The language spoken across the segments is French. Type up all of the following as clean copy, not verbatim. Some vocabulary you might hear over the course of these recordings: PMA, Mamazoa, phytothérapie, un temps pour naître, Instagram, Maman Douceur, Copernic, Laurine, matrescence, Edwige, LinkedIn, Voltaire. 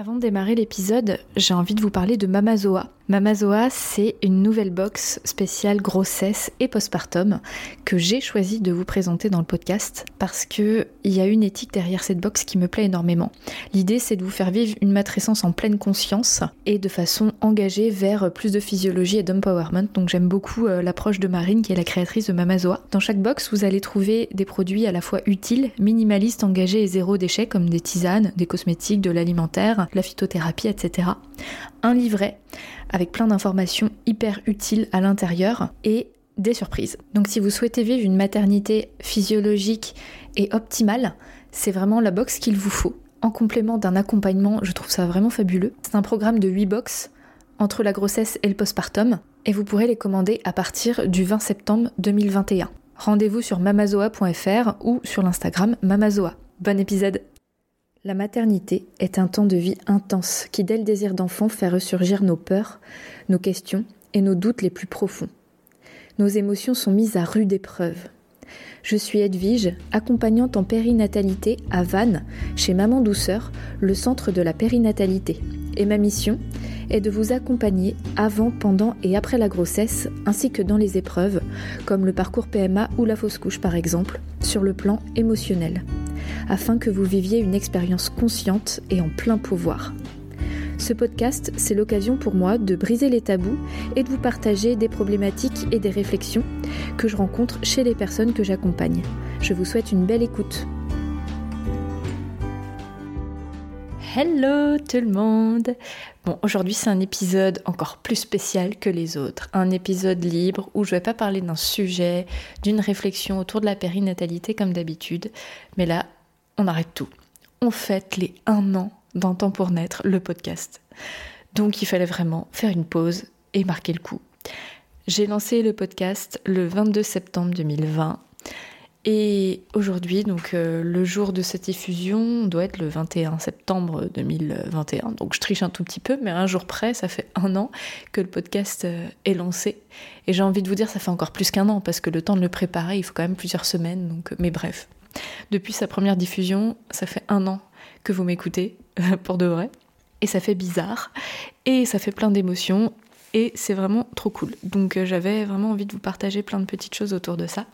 Avant de démarrer l'épisode, j'ai envie de vous parler de Mamazoa. Mamazoa, c'est une nouvelle box spéciale grossesse et postpartum que j'ai choisi de vous présenter dans le podcast parce qu'il y a une éthique derrière cette box qui me plaît énormément. L'idée, c'est de vous faire vivre une matrescence en pleine conscience et de façon engagée vers plus de physiologie et d'empowerment. Donc j'aime beaucoup l'approche de Marine qui est la créatrice de Mamazoa. Dans chaque box, vous allez trouver des produits à la fois utiles, minimalistes, engagés et zéro déchet comme des tisanes, des cosmétiques, de l'alimentaire, la phytothérapie, etc. Un livret avec plein d'informations hyper utiles à l'intérieur et des surprises. Donc si vous souhaitez vivre une maternité physiologique et optimale, c'est vraiment la box qu'il vous faut. En complément d'un accompagnement, je trouve ça vraiment fabuleux. C'est un programme de 8 box entre la grossesse et le postpartum et vous pourrez les commander à partir du 20 septembre 2021. Rendez-vous sur mamazoa.fr ou sur l'Instagram mamazoa. Bon épisode! La maternité est un temps de vie intense qui, dès le désir d'enfant, fait ressurgir nos peurs, nos questions et nos doutes les plus profonds. Nos émotions sont mises à rude épreuve. Je suis Edwige, accompagnante en périnatalité à Vannes, chez Maman Douceur, le centre de la périnatalité. Et ma mission est de vous accompagner avant, pendant et après la grossesse, ainsi que dans les épreuves, comme le parcours PMA ou la fausse couche par exemple, sur le plan émotionnel, afin que vous viviez une expérience consciente et en plein pouvoir. Ce podcast, c'est l'occasion pour moi de briser les tabous et de vous partager des problématiques et des réflexions que je rencontre chez les personnes que j'accompagne. Je vous souhaite une belle écoute. Hello tout le monde! Bon, aujourd'hui c'est un épisode encore plus spécial que les autres, un épisode libre où je vais pas parler d'un sujet, d'une réflexion autour de la périnatalité comme d'habitude, mais là on arrête tout. On fête les 1 an d'un temps pour naître, le podcast. Donc il fallait vraiment faire une pause et marquer le coup. J'ai lancé le podcast le 22 septembre 2020. Et aujourd'hui, donc le jour de cette diffusion doit être le 21 septembre 2021, donc je triche un tout petit peu, mais un jour près, ça fait 1 an que le podcast est lancé, et j'ai envie de vous dire ça fait encore plus qu'1 an, parce que le temps de le préparer, il faut quand même plusieurs semaines, donc, mais bref. Depuis sa première diffusion, ça fait 1 an que vous m'écoutez, pour de vrai, et ça fait bizarre, et ça fait plein d'émotions, et c'est vraiment trop cool, donc j'avais vraiment envie de vous partager plein de petites choses autour de ça.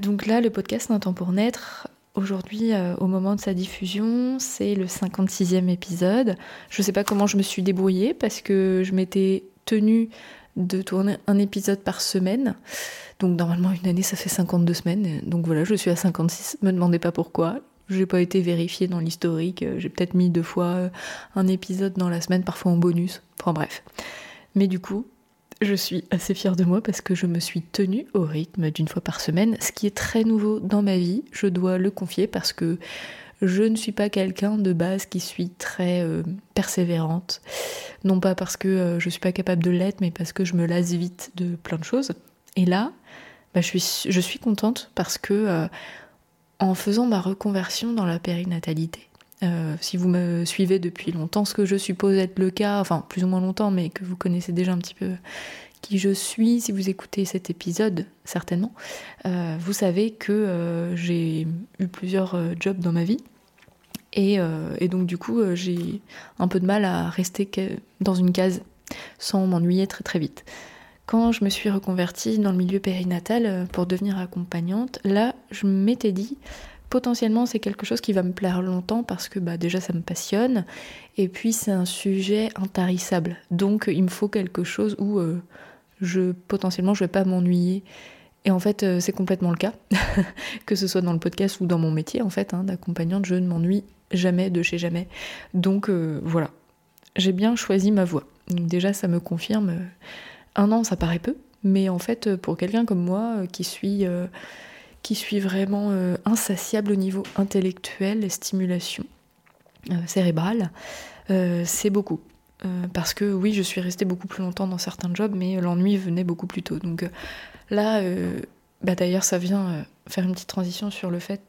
Donc là, le podcast Un temps pour naître, aujourd'hui, au moment de sa diffusion, c'est le 56e épisode. Je sais pas comment je me suis débrouillée parce que je m'étais tenue de tourner un épisode par semaine. Donc normalement, une année, ça fait 52 semaines. Donc voilà, je suis à 56. Me demandez pas pourquoi. J'ai pas été vérifiée dans l'historique. J'ai peut-être mis 2 fois un épisode dans la semaine, parfois en bonus. Enfin bref. Mais du coup, je suis assez fière de moi parce que je me suis tenue au rythme d'1 fois par semaine, ce qui est très nouveau dans ma vie, je dois le confier parce que je ne suis pas quelqu'un de base qui suis très persévérante, non pas parce que je suis pas capable de l'être, mais parce que je me lasse vite de plein de choses. Et là, bah, je suis contente parce que en faisant ma reconversion dans la périnatalité, si vous me suivez depuis longtemps, ce que je suppose être le cas, enfin plus ou moins longtemps, mais que vous connaissez déjà un petit peu qui je suis, si vous écoutez cet épisode, certainement, vous savez que j'ai eu plusieurs jobs dans ma vie, et donc du coup j'ai un peu de mal à rester dans une case sans m'ennuyer très très vite. Quand je me suis reconvertie dans le milieu périnatal pour devenir accompagnante, là je m'étais dit potentiellement c'est quelque chose qui va me plaire longtemps parce que bah, déjà ça me passionne et puis c'est un sujet intarissable, donc il me faut quelque chose où potentiellement je vais pas m'ennuyer, et en fait c'est complètement le cas que ce soit dans le podcast ou dans mon métier en fait, hein, d'accompagnante, je ne m'ennuie jamais de chez jamais, donc voilà, j'ai bien choisi ma voie. Donc déjà ça me confirme, 1 an ça paraît peu, mais en fait pour quelqu'un comme moi qui suis vraiment insatiable au niveau intellectuel et stimulation cérébrale, c'est beaucoup. Parce que oui, je suis restée beaucoup plus longtemps dans certains jobs, mais l'ennui venait beaucoup plus tôt. Donc là, bah, d'ailleurs, ça vient faire une petite transition sur le fait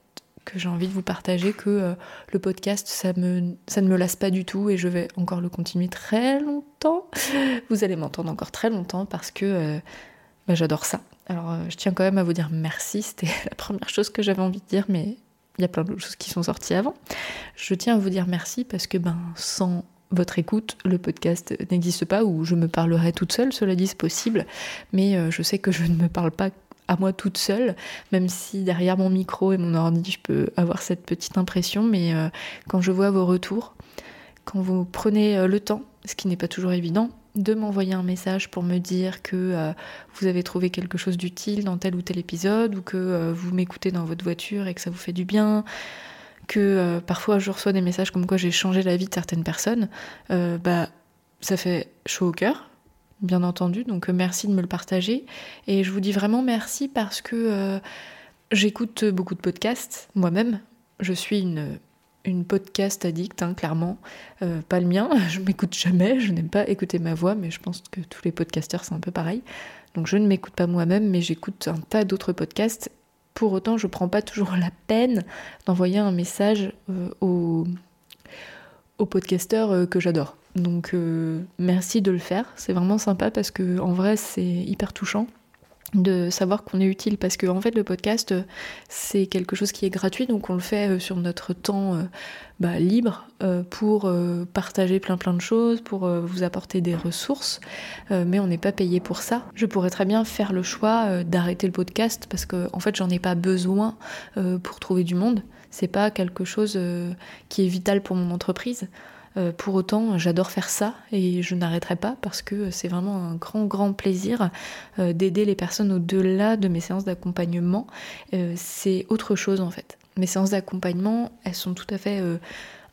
que j'ai envie de vous partager que le podcast, ça ne me lasse pas du tout et je vais encore le continuer très longtemps. Vous allez m'entendre encore très longtemps parce que bah, j'adore ça. Alors je tiens quand même à vous dire merci, c'était la première chose que j'avais envie de dire, mais il y a plein de choses qui sont sorties avant. Je tiens à vous dire merci parce que sans votre écoute, le podcast n'existe pas, ou je me parlerai toute seule, cela dit c'est possible, mais je sais que je ne me parle pas à moi toute seule, même si derrière mon micro et mon ordi je peux avoir cette petite impression, mais quand je vois vos retours, quand vous prenez le temps, ce qui n'est pas toujours évident, de m'envoyer un message pour me dire que vous avez trouvé quelque chose d'utile dans tel ou tel épisode, ou que vous m'écoutez dans votre voiture et que ça vous fait du bien, que parfois je reçois des messages comme quoi j'ai changé la vie de certaines personnes, ça fait chaud au cœur, bien entendu, donc merci de me le partager, et je vous dis vraiment merci parce que j'écoute beaucoup de podcasts, moi-même, je suis une podcast addict, clairement, pas le mien, je m'écoute jamais, je n'aime pas écouter ma voix, mais je pense que tous les podcasteurs c'est un peu pareil, donc je ne m'écoute pas moi-même, mais j'écoute un tas d'autres podcasts. Pour autant, je ne prends pas toujours la peine d'envoyer un message aux podcasteurs que j'adore. Donc merci de le faire, c'est vraiment sympa parce que en vrai c'est hyper touchant de savoir qu'on est utile, parce que en fait le podcast c'est quelque chose qui est gratuit, donc on le fait sur notre temps libre pour partager plein de choses, pour vous apporter des ressources, mais on n'est pas payé pour ça. Je pourrais très bien faire le choix d'arrêter le podcast parce que en fait j'en ai pas besoin pour trouver du monde, c'est pas quelque chose qui est vital pour mon entreprise. Pour autant, j'adore faire ça et je n'arrêterai pas parce que c'est vraiment un grand plaisir d'aider les personnes au-delà de mes séances d'accompagnement. C'est autre chose en fait. Mes séances d'accompagnement, elles sont tout à fait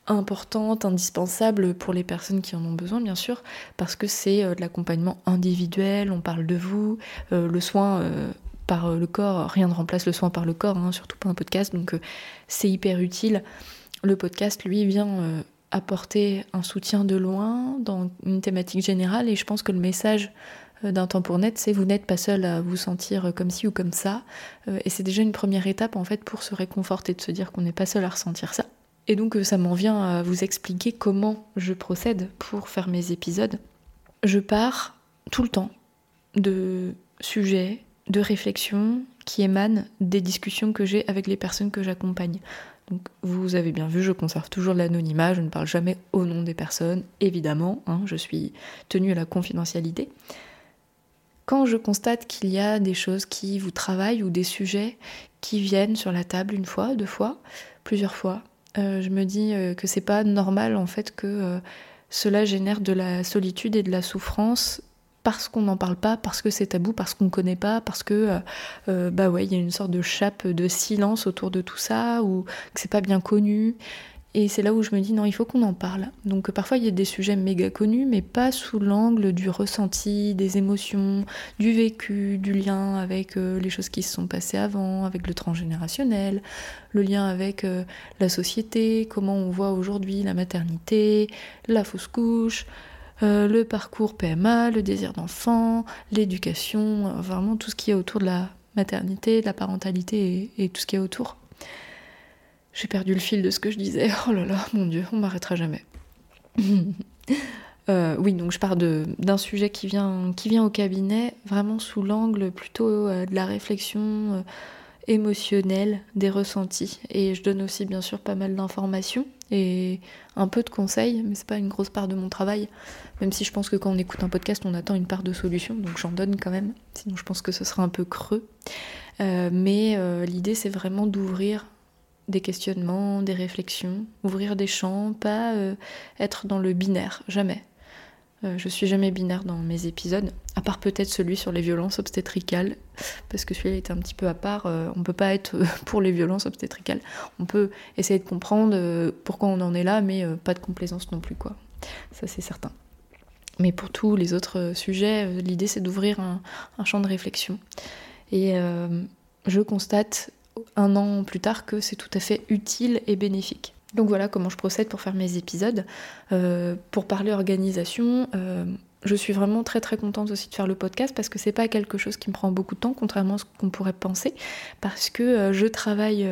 importantes, indispensables pour les personnes qui en ont besoin bien sûr, parce que c'est de l'accompagnement individuel, on parle de vous, le soin par le corps, rien ne remplace le soin par le corps, surtout pas un podcast, donc c'est hyper utile. Le podcast, lui, vient apporter un soutien de loin dans une thématique générale, et je pense que le message d'un temps pour naître, c'est vous n'êtes pas seul à vous sentir comme ci ou comme ça, et c'est déjà une première étape en fait pour se réconforter, de se dire qu'on n'est pas seul à ressentir ça. Et donc ça m'en vient à vous expliquer comment je procède pour faire mes épisodes. Je pars tout le temps de sujets, de réflexions qui émanent des discussions que j'ai avec les personnes que j'accompagne. Donc vous avez bien vu, je conserve toujours l'anonymat, je ne parle jamais au nom des personnes, évidemment, je suis tenue à la confidentialité. Quand je constate qu'il y a des choses qui vous travaillent ou des sujets qui viennent sur la table une fois, deux fois, plusieurs fois, je me dis que c'est pas normal en fait que cela génère de la solitude et de la souffrance, parce qu'on n'en parle pas, parce que c'est tabou, parce qu'on ne connaît pas, parce que il y a une sorte de chape de silence autour de tout ça, ou que c'est pas bien connu. Et c'est là où je me dis non, il faut qu'on en parle. Donc parfois il y a des sujets méga connus, mais pas sous l'angle du ressenti, des émotions, du vécu, du lien avec les choses qui se sont passées avant, avec le transgénérationnel, le lien avec la société, comment on voit aujourd'hui la maternité, la fausse couche, le parcours PMA, le désir d'enfant, l'éducation, vraiment tout ce qui est autour de la maternité, de la parentalité et tout ce qui est autour. J'ai perdu le fil de ce que je disais, oh là là, mon Dieu, on m'arrêtera jamais. Donc je pars d'un sujet qui vient au cabinet, vraiment sous l'angle plutôt de la réflexion émotionnelle, des ressentis, et je donne aussi bien sûr pas mal d'informations et un peu de conseils, mais c'est pas une grosse part de mon travail, même si je pense que quand on écoute un podcast on attend une part de solution, donc j'en donne quand même, sinon je pense que ce sera un peu creux, mais l'idée c'est vraiment d'ouvrir des questionnements, des réflexions, ouvrir des champs, pas être dans le binaire, jamais. Je suis jamais binaire dans mes épisodes, à part peut-être celui sur les violences obstétricales, parce que celui-là était un petit peu à part, on peut pas être pour les violences obstétricales, on peut essayer de comprendre pourquoi on en est là, mais pas de complaisance non plus, quoi. Ça c'est certain. Mais pour tous les autres sujets, l'idée c'est d'ouvrir un champ de réflexion. Et je constate 1 an plus tard que c'est tout à fait utile et bénéfique. Donc voilà comment je procède pour faire mes épisodes. Pour parler organisation, je suis vraiment très très contente aussi de faire le podcast parce que c'est pas quelque chose qui me prend beaucoup de temps, contrairement à ce qu'on pourrait penser, parce que je travaille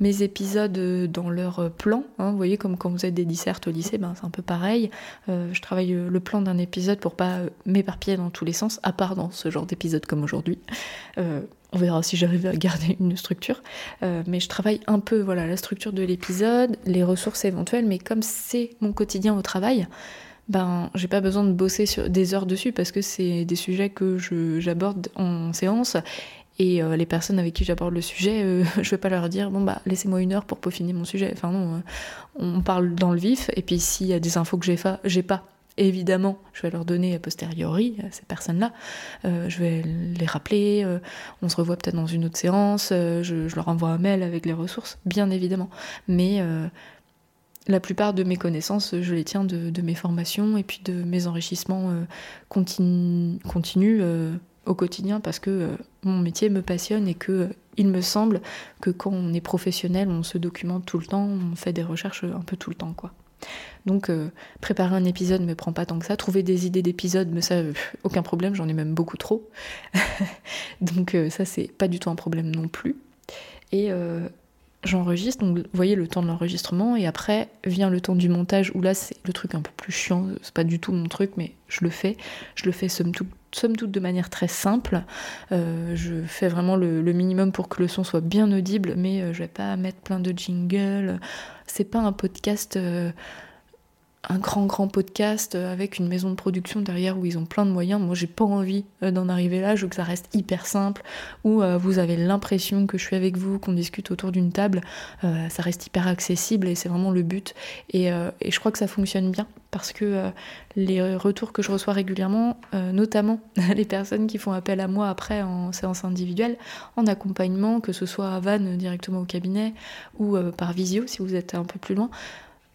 mes épisodes dans leur plan. Hein, vous voyez, comme quand vous êtes des dissertes au lycée, ben, c'est un peu pareil. Je travaille le plan d'un épisode pour pas m'éparpiller dans tous les sens, à part dans ce genre d'épisode comme aujourd'hui. On verra si j'arrive à garder une structure. Mais je travaille un peu voilà, la structure de l'épisode, les ressources éventuelles, mais comme c'est mon quotidien au travail, ben, j'ai pas besoin de bosser sur des heures dessus parce que c'est des sujets que j'aborde en séance et les personnes avec qui j'aborde le sujet, je vais pas leur dire bon bah laissez-moi une heure pour peaufiner mon sujet. Enfin non, on parle dans le vif et puis s'il y a des infos que j'ai pas, évidemment, je vais leur donner a posteriori à ces personnes-là. Je vais les rappeler, on se revoit peut-être dans une autre séance, je leur envoie un mail avec les ressources, bien évidemment. Mais la plupart de mes connaissances, je les tiens de mes formations et puis de mes enrichissements continus au quotidien parce que mon métier me passionne et que il me semble que quand on est professionnel, on se documente tout le temps, on fait des recherches un peu tout le temps, quoi. Donc préparer un épisode ne me prend pas tant que ça, trouver des idées d'épisodes, mais ça, aucun problème, j'en ai même beaucoup trop. Donc ça, c'est pas du tout un problème non plus. Et j'enregistre, donc vous voyez le temps de l'enregistrement, et après vient le temps du montage, où là c'est le truc un peu plus chiant, c'est pas du tout mon truc, mais je le fais somme toute de manière très simple. Je fais vraiment le minimum pour que le son soit bien audible, mais je vais pas mettre plein de jingles, c'est pas un podcast, un grand podcast avec une maison de production derrière où ils ont plein de moyens. Moi, j'ai pas envie d'en arriver là, je veux que ça reste hyper simple, où vous avez l'impression que je suis avec vous, qu'on discute autour d'une table, ça reste hyper accessible et c'est vraiment le but. Et je crois que ça fonctionne bien parce que les retours que je reçois régulièrement, notamment les personnes qui font appel à moi après en séance individuelle, en accompagnement, que ce soit à Van directement au cabinet ou par visio si vous êtes un peu plus loin,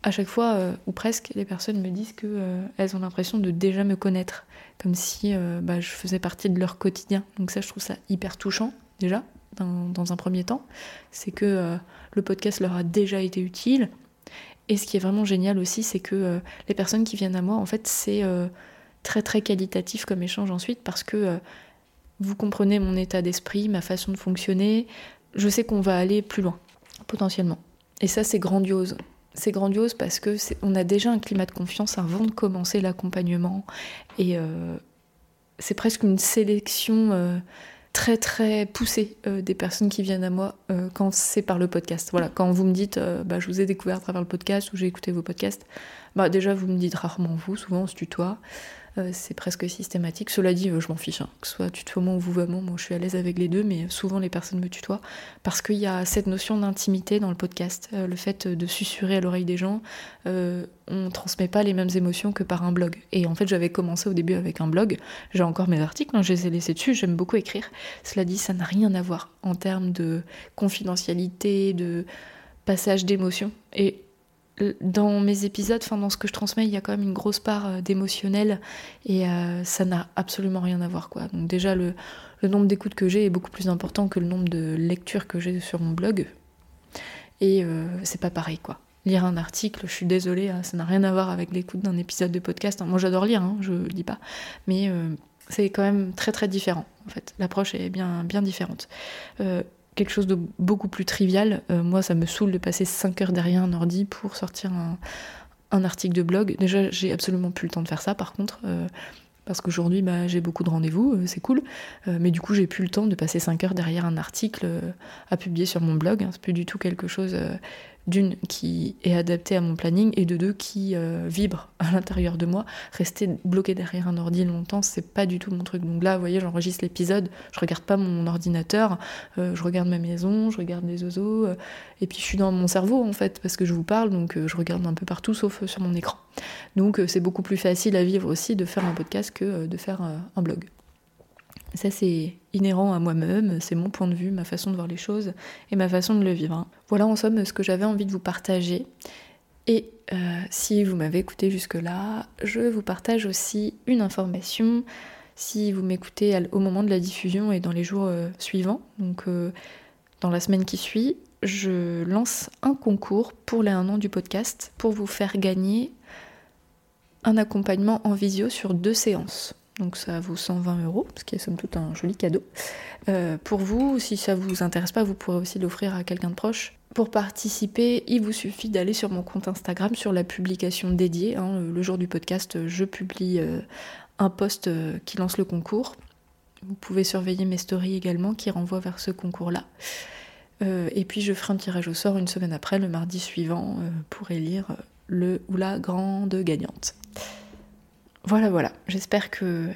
à chaque fois, ou presque, les personnes me disent qu'elles ont l'impression de déjà me connaître, comme si je faisais partie de leur quotidien. Donc ça, je trouve ça hyper touchant, déjà, dans un premier temps. C'est que le podcast leur a déjà été utile. Et ce qui est vraiment génial aussi, c'est que les personnes qui viennent à moi, en fait, c'est très très qualitatif comme échange ensuite, parce que vous comprenez mon état d'esprit, ma façon de fonctionner. Je sais qu'on va aller plus loin, potentiellement. Et ça, c'est grandiose. C'est grandiose parce que on a déjà un climat de confiance avant de commencer l'accompagnement et c'est presque une sélection très très poussée des personnes qui viennent à moi quand c'est par le podcast. Voilà, quand vous me dites je vous ai découvert à travers le podcast ou j'ai écouté vos podcasts, déjà vous me dites rarement vous, souvent on se tutoie. C'est presque systématique. Cela dit, je m'en fiche, hein. Que ce soit tutoiement ou vouvoiement, moi je suis à l'aise avec les deux, mais souvent les personnes me tutoient parce qu'il y a cette notion d'intimité dans le podcast, le fait de susurrer à l'oreille des gens. On transmet pas les mêmes émotions que par un blog. Et en fait, j'avais commencé au début avec un blog, j'ai encore mes articles, hein, je les ai laissés dessus, j'aime beaucoup écrire. Cela dit, ça n'a rien à voir en termes de confidentialité, de passage d'émotions. Et dans mes épisodes, dans ce que je transmets, il y a quand même une grosse part d'émotionnel et ça n'a absolument rien à voir, quoi. Donc déjà, le nombre d'écoutes que j'ai est beaucoup plus important que le nombre de lectures que j'ai sur mon blog. Et c'est pas pareil, quoi. Lire un article, je suis désolée, ça n'a rien à voir avec l'écoute d'un épisode de podcast. Moi, j'adore lire, hein, je dis pas. Mais c'est quand même très très différent, en fait. L'approche est bien, bien différente. Quelque chose de beaucoup plus trivial. Moi, ça me saoule de passer 5 heures derrière un ordi pour sortir un article de blog. Déjà, j'ai absolument plus le temps de faire ça, par contre, parce qu'aujourd'hui, j'ai beaucoup de rendez-vous, c'est cool. Mais du coup, j'ai plus le temps de passer 5 heures derrière un article à publier sur mon blog. Hein. C'est plus du tout quelque chose, d'une, qui est adapté à mon planning, et de deux, qui vibre à l'intérieur de moi. Rester bloqué derrière un ordi longtemps, c'est pas du tout mon truc. Donc là, vous voyez, j'enregistre l'épisode, je regarde pas mon ordinateur, je regarde ma maison, je regarde les oiseaux, et puis je suis dans mon cerveau, en fait, parce que je vous parle, donc je regarde un peu partout, sauf sur mon écran. Donc c'est beaucoup plus facile à vivre aussi de faire un podcast que de faire un blog. Ça, c'est inhérent à moi-même, c'est mon point de vue, ma façon de voir les choses et ma façon de le vivre. Voilà en somme ce que j'avais envie de vous partager. Et si vous m'avez écouté jusque-là, je vous partage aussi une information. Si vous m'écoutez au moment de la diffusion et dans les jours suivants, donc dans la semaine qui suit, je lance un concours pour les 1 an du podcast pour vous faire gagner un accompagnement en visio sur 2 séances. Donc ça vaut 120 €, ce qui est somme toute un joli cadeau. Pour vous, si ça vous intéresse pas, vous pourrez aussi l'offrir à quelqu'un de proche. Pour participer, il vous suffit d'aller sur mon compte Instagram, sur la publication dédiée. Le jour du podcast, je publie un post qui lance le concours. Vous pouvez surveiller mes stories également qui renvoient vers ce concours-là. Et puis je ferai un tirage au sort une semaine après, le mardi suivant, pour élire le ou la grande gagnante. Voilà. J'espère que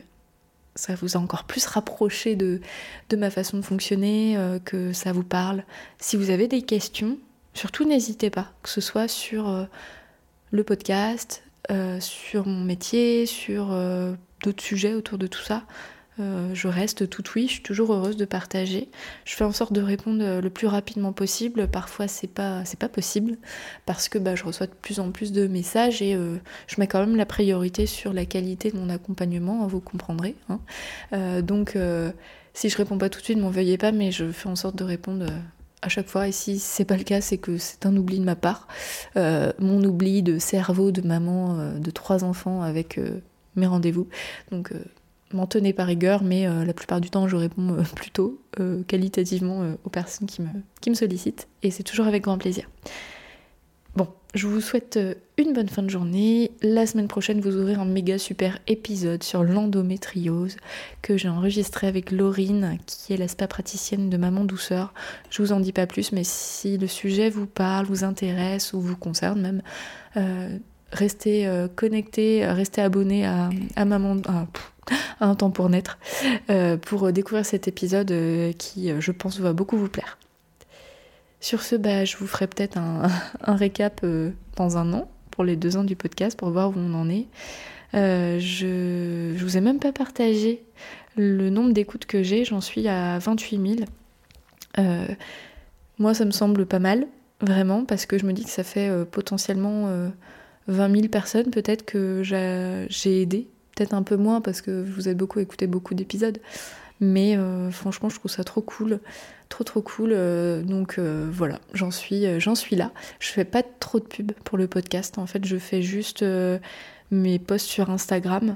ça vous a encore plus rapproché de ma façon de fonctionner, que ça vous parle. Si vous avez des questions, surtout n'hésitez pas, que ce soit sur le podcast, sur mon métier, sur d'autres sujets autour de tout ça. Je reste tout ouïe, je suis toujours heureuse de partager. Je fais en sorte de répondre le plus rapidement possible. Parfois, c'est pas possible parce que je reçois de plus en plus de messages et je mets quand même la priorité sur la qualité de mon accompagnement, vous comprendrez. Donc, si je réponds pas tout de suite, m'en veuillez pas, mais je fais en sorte de répondre à chaque fois. Et si c'est pas le cas, c'est que c'est un oubli de ma part. Mon oubli de cerveau de maman de 3 enfants avec mes rendez-vous. Donc... m'en tenez par rigueur, mais la plupart du temps je réponds plutôt qualitativement aux personnes qui me sollicitent, et c'est toujours avec grand plaisir. Bon, je vous souhaite une bonne fin de journée. La semaine prochaine, vous aurez un méga super épisode sur l'endométriose que j'ai enregistré avec Laurine, qui est la spa praticienne de Maman Douceur. Je vous en dis pas plus, mais si le sujet vous parle, vous intéresse ou vous concerne même, restez connectés, restez abonnés à Maman... un temps pour naître, pour découvrir cet épisode qui, je pense, va beaucoup vous plaire. Sur ce, je vous ferai peut-être un récap dans 1 an, pour les 2 ans du podcast, pour voir où on en est. Je vous ai même pas partagé le nombre d'écoutes que j'ai, j'en suis à 28 000. Moi, ça me semble pas mal, vraiment, parce que je me dis que ça fait potentiellement 20 000 personnes, peut-être, que j'ai aidé. Peut-être un peu moins parce que je vous ai beaucoup écouté beaucoup d'épisodes, mais franchement je trouve ça trop cool, trop cool, donc voilà, j'en suis là. Je fais pas trop de pub pour le podcast, en fait je fais juste mes posts sur Instagram,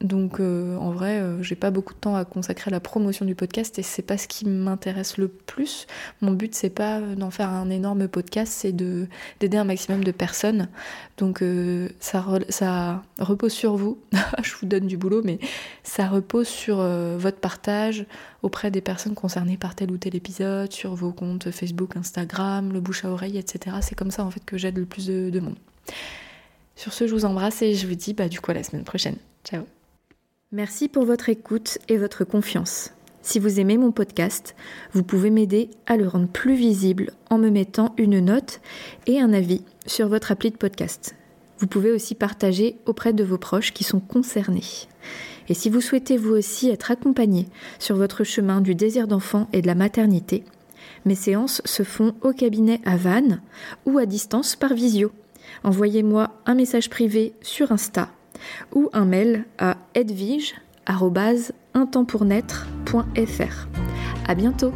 donc en vrai j'ai pas beaucoup de temps à consacrer à la promotion du podcast et c'est pas ce qui m'intéresse le plus. Mon but c'est pas d'en faire un énorme podcast, c'est d'aider un maximum de personnes, donc ça repose sur vous. Je vous donne du boulot, mais ça repose sur votre partage auprès des personnes concernées par tel ou tel épisode, sur vos comptes Facebook, Instagram, le bouche à oreille, etc. C'est comme ça en fait que j'aide le plus de monde. Sur ce, je vous embrasse et je vous dis du coup à la semaine prochaine. Ciao. Merci pour votre écoute et votre confiance. Si vous aimez mon podcast, vous pouvez m'aider à le rendre plus visible en me mettant une note et un avis sur votre appli de podcast. Vous pouvez aussi partager auprès de vos proches qui sont concernés. Et si vous souhaitez vous aussi être accompagné sur votre chemin du désir d'enfant et de la maternité, mes séances se font au cabinet à Vannes ou à distance par visio. Envoyez-moi un message privé sur Insta ou un mail à edwige@untempournaître.fr. À bientôt.